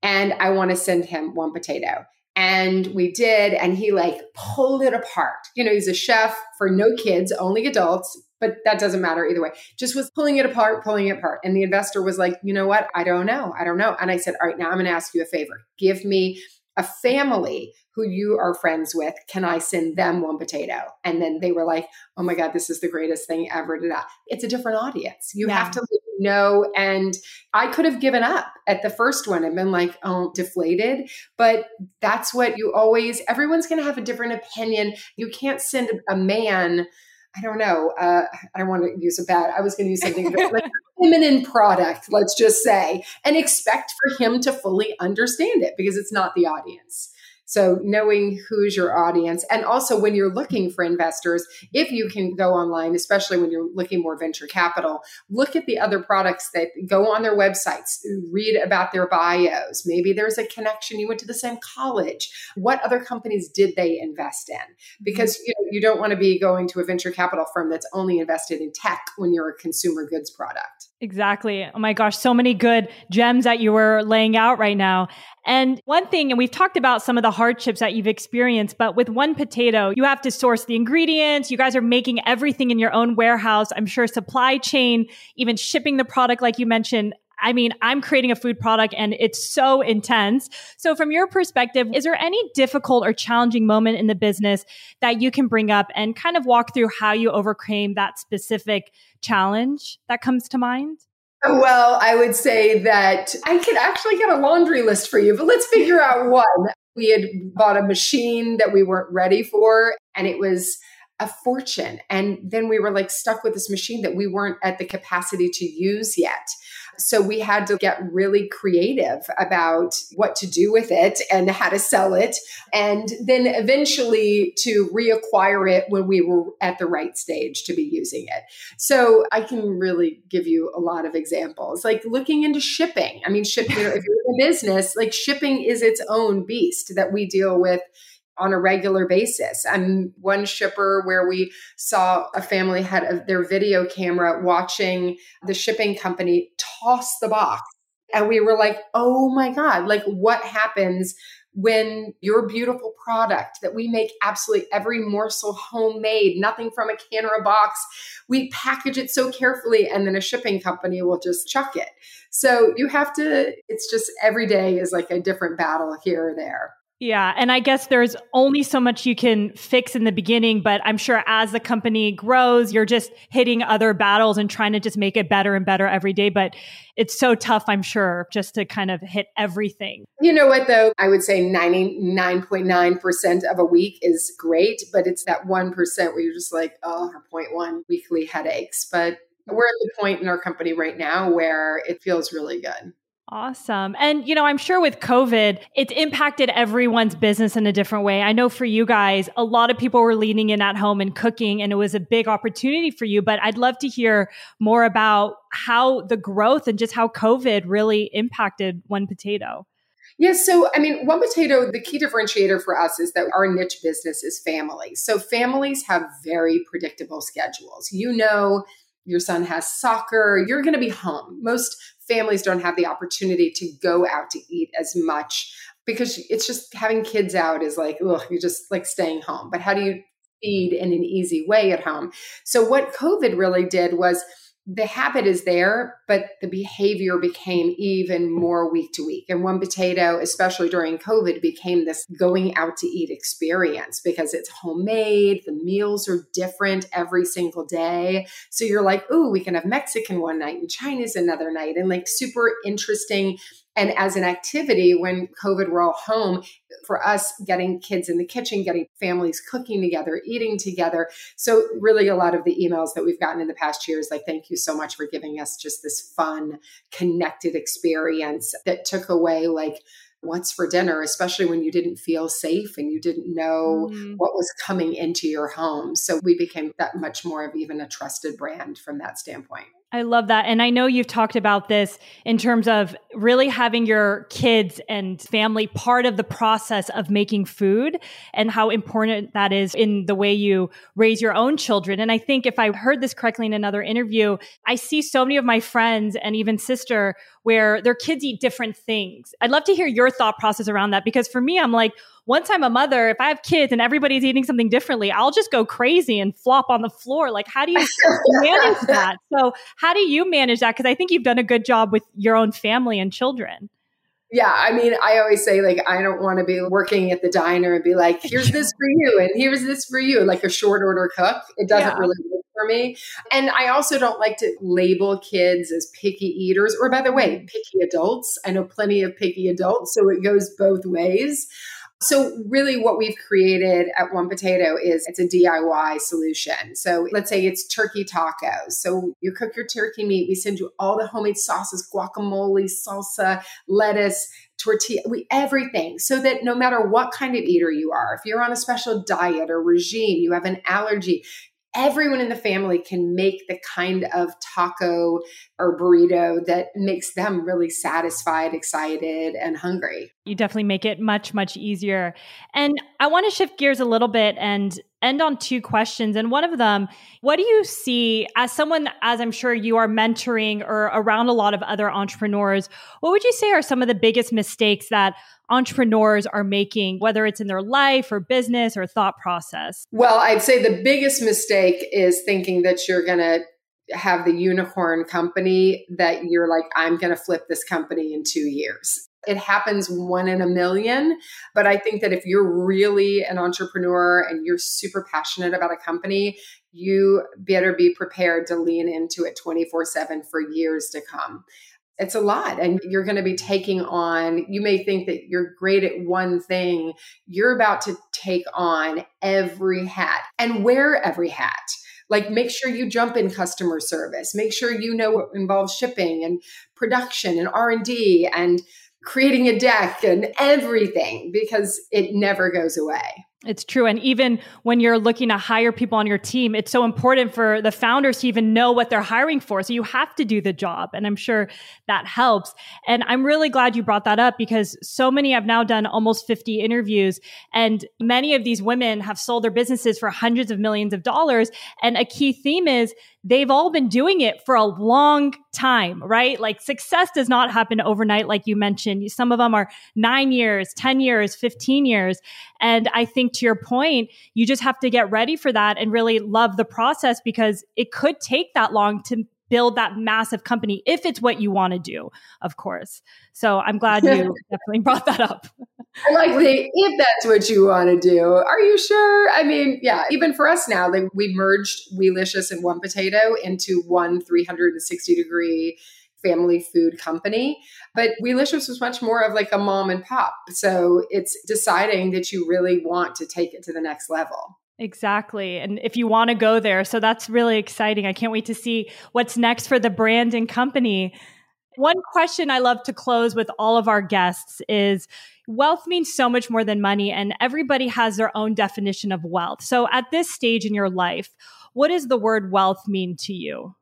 and I want to send him one potato. And we did. And he like pulled it apart. You know, he's a chef for no kids, only adults, but that doesn't matter either way. Just was pulling it apart, pulling it apart. And the investor was like, you know what? I don't know. I don't know. And I said, all right, now I'm going to ask you a favor. Give me a family who you are friends with. Can I send them one potato? And then they were like, oh my God, this is the greatest thing ever. It's a different audience. You yeah. have to know. And I could have given up at the first one and been like, oh, deflated. But that's what you always, everyone's going to have a different opinion. You can't send a man, I don't know. Uh, I don't want to use a bad, I was going to use something about, like feminine product, let's just say, and expect for him to fully understand it, because it's not the audience. So knowing who's your audience, and also when you're looking for investors, if you can go online, especially when you're looking more venture capital, look at the other products that go on their websites, read about their bios. Maybe there's a connection. You went to the same college. What other companies did they invest in? Because you know, you don't want to be going to a venture capital firm that's only invested in tech when you're a consumer goods product. Exactly. Oh my gosh, so many good gems that you were laying out right now. And one thing, and we've talked about some of the hardships that you've experienced, but with One Potato, you have to source the ingredients. You guys are making everything in your own warehouse. I'm sure supply chain, even shipping the product, like you mentioned. I mean, I'm creating a food product and it's so intense. So from your perspective, is there any difficult or challenging moment in the business that you can bring up and kind of walk through how you overcame that specific challenge that comes to mind? Well, I would say that I could actually get a laundry list for you, but let's figure out one. We had bought a machine that we weren't ready for, and it was a fortune. And then we were like stuck with this machine that we weren't at the capacity to use yet. So we had to get really creative about what to do with it and how to sell it. And then eventually to reacquire it when we were at the right stage to be using it. So I can really give you a lot of examples, like looking into shipping. I mean, ship, you know, if you're in a business, like shipping is its own beast that we deal with on a regular basis. I'm one shipper where we saw a family had a, their video camera watching the shipping company toss the box. And we were like, oh my God, like what happens when your beautiful product that we make absolutely every morsel homemade, nothing from a can or a box, we package it so carefully and then a shipping company will just chuck it. So you have to, it's just every day is like a different battle here or there. Yeah. And I guess there's only so much you can fix in the beginning, but I'm sure as the company grows, you're just hitting other battles and trying to just make it better and better every day. But it's so tough, I'm sure, just to kind of hit everything. You know what, though? I would say ninety-nine point nine percent of a week is great, but it's that one percent where you're just like, oh, zero point one weekly headaches. But we're at the point in our company right now where it feels really good. Awesome. And, you know, I'm sure with COVID, it's impacted everyone's business in a different way. I know for you guys, a lot of people were leaning in at home and cooking, and it was a big opportunity for you. But I'd love to hear more about how the growth and just how COVID really impacted One Potato. Yeah. So, I mean, One Potato, the key differentiator for us is that our niche business is family. So families have very predictable schedules. You know, your son has soccer, you're going to be home. Most families don't have the opportunity to go out to eat as much because it's just having kids out is like, ugh, you're just like staying home. But how do you feed in an easy way at home? So what COVID really did was the habit is there, but the behavior became even more week to week. And One Potato, especially during COVID, became this going out to eat experience because it's homemade. The meals are different every single day. So you're like, oh, we can have Mexican one night and Chinese another night, and like super interesting. And as an activity, when COVID, we're all home, for us, getting kids in the kitchen, getting families cooking together, eating together. So really a lot of the emails that we've gotten in the past year is like, thank you so much for giving us just this fun, connected experience that took away like what's for dinner, especially when you didn't feel safe and you didn't know mm-hmm. what was coming into your home. So we became that much more of even a trusted brand from that standpoint. I love that. And I know you've talked about this in terms of really having your kids and family part of the process of making food and how important that is in the way you raise your own children. And I think if I heard this correctly in another interview, I see so many of my friends and even sister where their kids eat different things. I'd love to hear your thought process around that, because for me, I'm like, once I'm a mother, if I have kids and everybody's eating something differently, I'll just go crazy and flop on the floor. Like, how do you manage that? So how do you manage that? Because I think you've done a good job with your own family and children. Yeah. I mean, I always say like, I don't want to be working at the diner and be like, here's this for you and here's this for you. Like a short order cook. It doesn't yeah. really work for me. And I also don't like to label kids as picky eaters, or by the way, picky adults. I know plenty of picky adults. So it goes both ways. So really what we've created at One Potato is it's a D I Y solution. So let's say it's turkey tacos. So you cook your turkey meat. We send you all the homemade sauces, guacamole, salsa, lettuce, tortilla, we, everything, so that no matter what kind of eater you are, if you're on a special diet or regime, you have an allergy, everyone in the family can make the kind of taco or burrito that makes them really satisfied, excited, and hungry. You definitely make it much, much easier. And I want to shift gears a little bit and end on two questions. And one of them, what do you see as someone, as I'm sure you are mentoring or around a lot of other entrepreneurs, what would you say are some of the biggest mistakes that entrepreneurs are making, whether it's in their life or business or thought process? Well, I'd say the biggest mistake is thinking that you're going to have the unicorn company that you're like, I'm going to flip this company in two years. It happens one in a million. But I think that if you're really an entrepreneur and you're super passionate about a company, you better be prepared to lean into it twenty-four seven for years to come. It's a lot. And you're going to be taking on, you may think that you're great at one thing. You're about to take on every hat and wear every hat. Like, make sure you jump in customer service. Make sure you know what involves shipping and production and R and D and creating a deck and everything, because it never goes away. It's true. And even when you're looking to hire people on your team, it's so important for the founders to even know what they're hiring for. So you have to do the job. And I'm sure that helps. And I'm really glad you brought that up, because so many, I've now done almost fifty interviews, and many of these women have sold their businesses for hundreds of millions of dollars. And a key theme is they've all been doing it for a long time, right? Like, success does not happen overnight. Like you mentioned, some of them are nine years, ten years, fifteen years. And I think, to your point, you just have to get ready for that and really love the process, because it could take that long to build that massive company if it's what you want to do, of course. So I'm glad you definitely brought that up. I like the, if that's what you want to do, are you sure? I mean, yeah, even for us now, like, we merged Weelicious and One Potato into one three hundred sixty degree family food company. But Weelicious was much more of like a mom and pop. So it's deciding that you really want to take it to the next level. Exactly. And if you want to go there. So that's really exciting. I can't wait to see what's next for the brand and company. One question I love to close with all of our guests is, wealth means so much more than money, and everybody has their own definition of wealth. So at this stage in your life, what does the word wealth mean to you?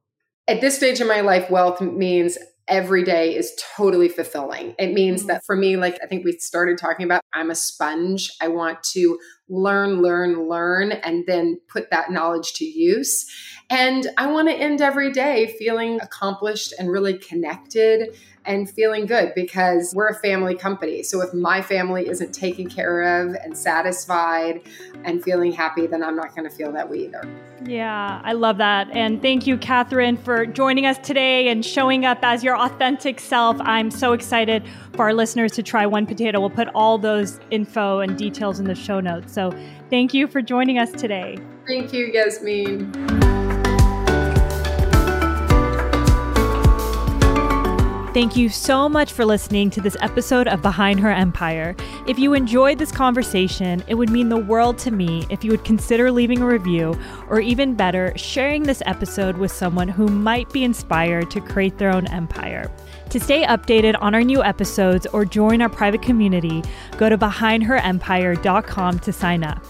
At this stage in my life, wealth means every day is totally fulfilling. It means that for me, like I think we started talking about, I'm a sponge. I want to learn, learn, learn, and then put that knowledge to use. And I want to end every day feeling accomplished and really connected and feeling good, because we're a family company. So if my family isn't taken care of and satisfied and feeling happy, then I'm not going to feel that way either. Yeah, I love that. And thank you, Catherine, for joining us today and showing up as your authentic self. I'm so excited for our listeners to try One Potato. We'll put all those info and details in the show notes. So thank you for joining us today. Thank you, Yasmin. Thank you so much for listening to this episode of Behind Her Empire. If you enjoyed this conversation, it would mean the world to me if you would consider leaving a review, or even better, sharing this episode with someone who might be inspired to create their own empire. To stay updated on our new episodes or join our private community, go to behind her empire dot com to sign up.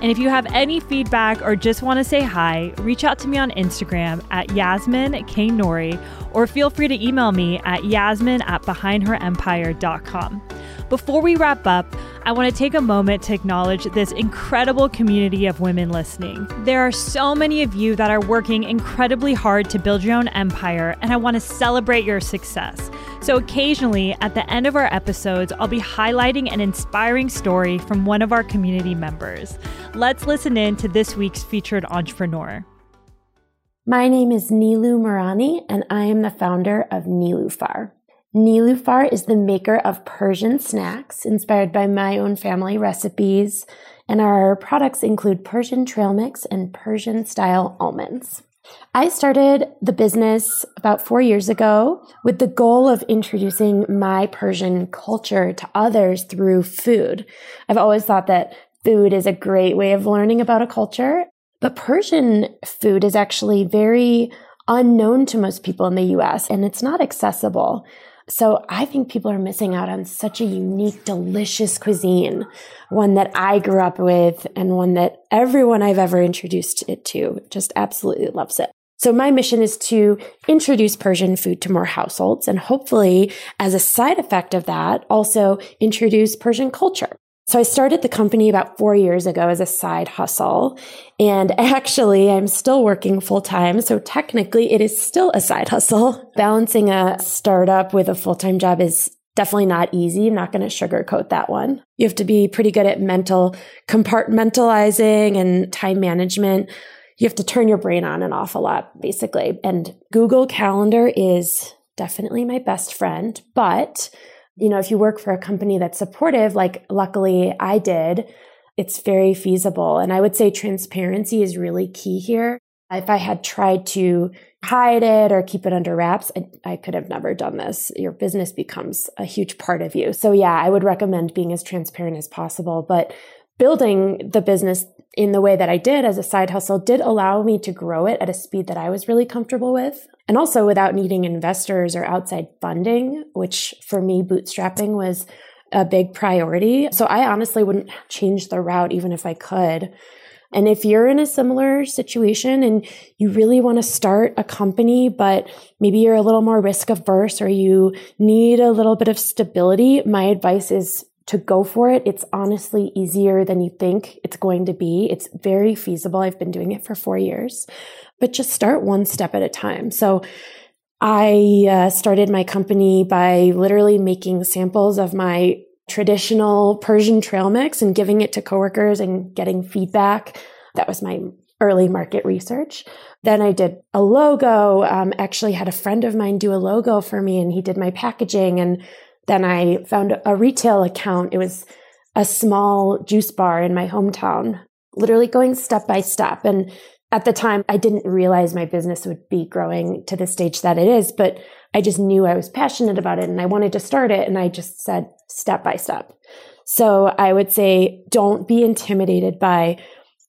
And if you have any feedback or just want to say hi, reach out to me on Instagram at Yasmin K. Nori, or feel free to email me at yasmin at behind her empire dot com. Before we wrap up, I want to take a moment to acknowledge this incredible community of women listening. There are so many of you that are working incredibly hard to build your own empire, and I want to celebrate your success. So occasionally, at the end of our episodes, I'll be highlighting an inspiring story from one of our community members. Let's listen in to this week's featured entrepreneur. My name is Neelu Marani, and I am the founder of Niloufar. Niloufar is the maker of Persian snacks inspired by my own family recipes, and our products include Persian trail mix and Persian-style almonds. I started the business about four years ago with the goal of introducing my Persian culture to others through food. I've always thought that food is a great way of learning about a culture, but Persian food is actually very unknown to most people in the U S, and it's not accessible. So I think people are missing out on such a unique, delicious cuisine, one that I grew up with and one that everyone I've ever introduced it to just absolutely loves it. So my mission is to introduce Persian food to more households and hopefully, as a side effect of that, also introduce Persian culture. So I started the company about four years ago as a side hustle, and actually I'm still working full-time, so technically it is still a side hustle. Balancing a startup with a full-time job is definitely not easy. I'm not going to sugarcoat that one. You have to be pretty good at mental compartmentalizing and time management. You have to turn your brain on and off a lot, basically. And Google Calendar is definitely my best friend, but you know, if you work for a company that's supportive, like luckily I did, it's very feasible. And I would say transparency is really key here. If I had tried to hide it or keep it under wraps, I, I could have never done this. Your business becomes a huge part of you. So yeah, I would recommend being as transparent as possible. But building the business in the way that I did as a side hustle did allow me to grow it at a speed that I was really comfortable with. And also without needing investors or outside funding, which for me, bootstrapping was a big priority. So I honestly wouldn't change the route even if I could. And if you're in a similar situation and you really want to start a company, but maybe you're a little more risk averse or you need a little bit of stability, my advice is to go for it. It's honestly easier than you think it's going to be. It's very feasible. I've been doing it for four years, but just start one step at a time. So I uh, started my company by literally making samples of my traditional Persian trail mix and giving it to coworkers and getting feedback. That was my early market research. Then I did a logo. Um, actually had a friend of mine do a logo for me, and he did my packaging. And then I found a retail account. It was a small juice bar in my hometown, literally going step by step. And at the time, I didn't realize my business would be growing to the stage that it is, but I just knew I was passionate about it and I wanted to start it. And I just said step by step. So I would say, don't be intimidated by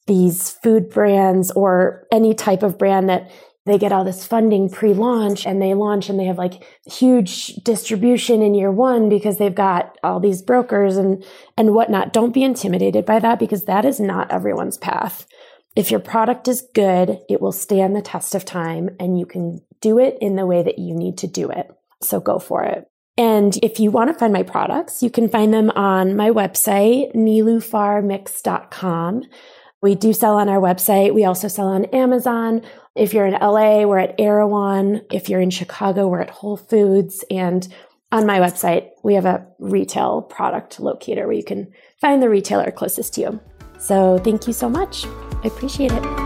these food brands or any type of brand that they get all this funding pre-launch and they launch and they have like huge distribution in year one because they've got all these brokers and, and whatnot. Don't be intimidated by that because that is not everyone's path. If your product is good, it will stand the test of time and you can do it in the way that you need to do it. So go for it. And if you want to find my products, you can find them on my website, nilu far mix dot com. We do sell on our website. We also sell on Amazon. If you're in L A, we're at Erewhon. If you're in Chicago, we're at Whole Foods. And on my website, we have a retail product locator where you can find the retailer closest to you. So thank you so much. I appreciate it.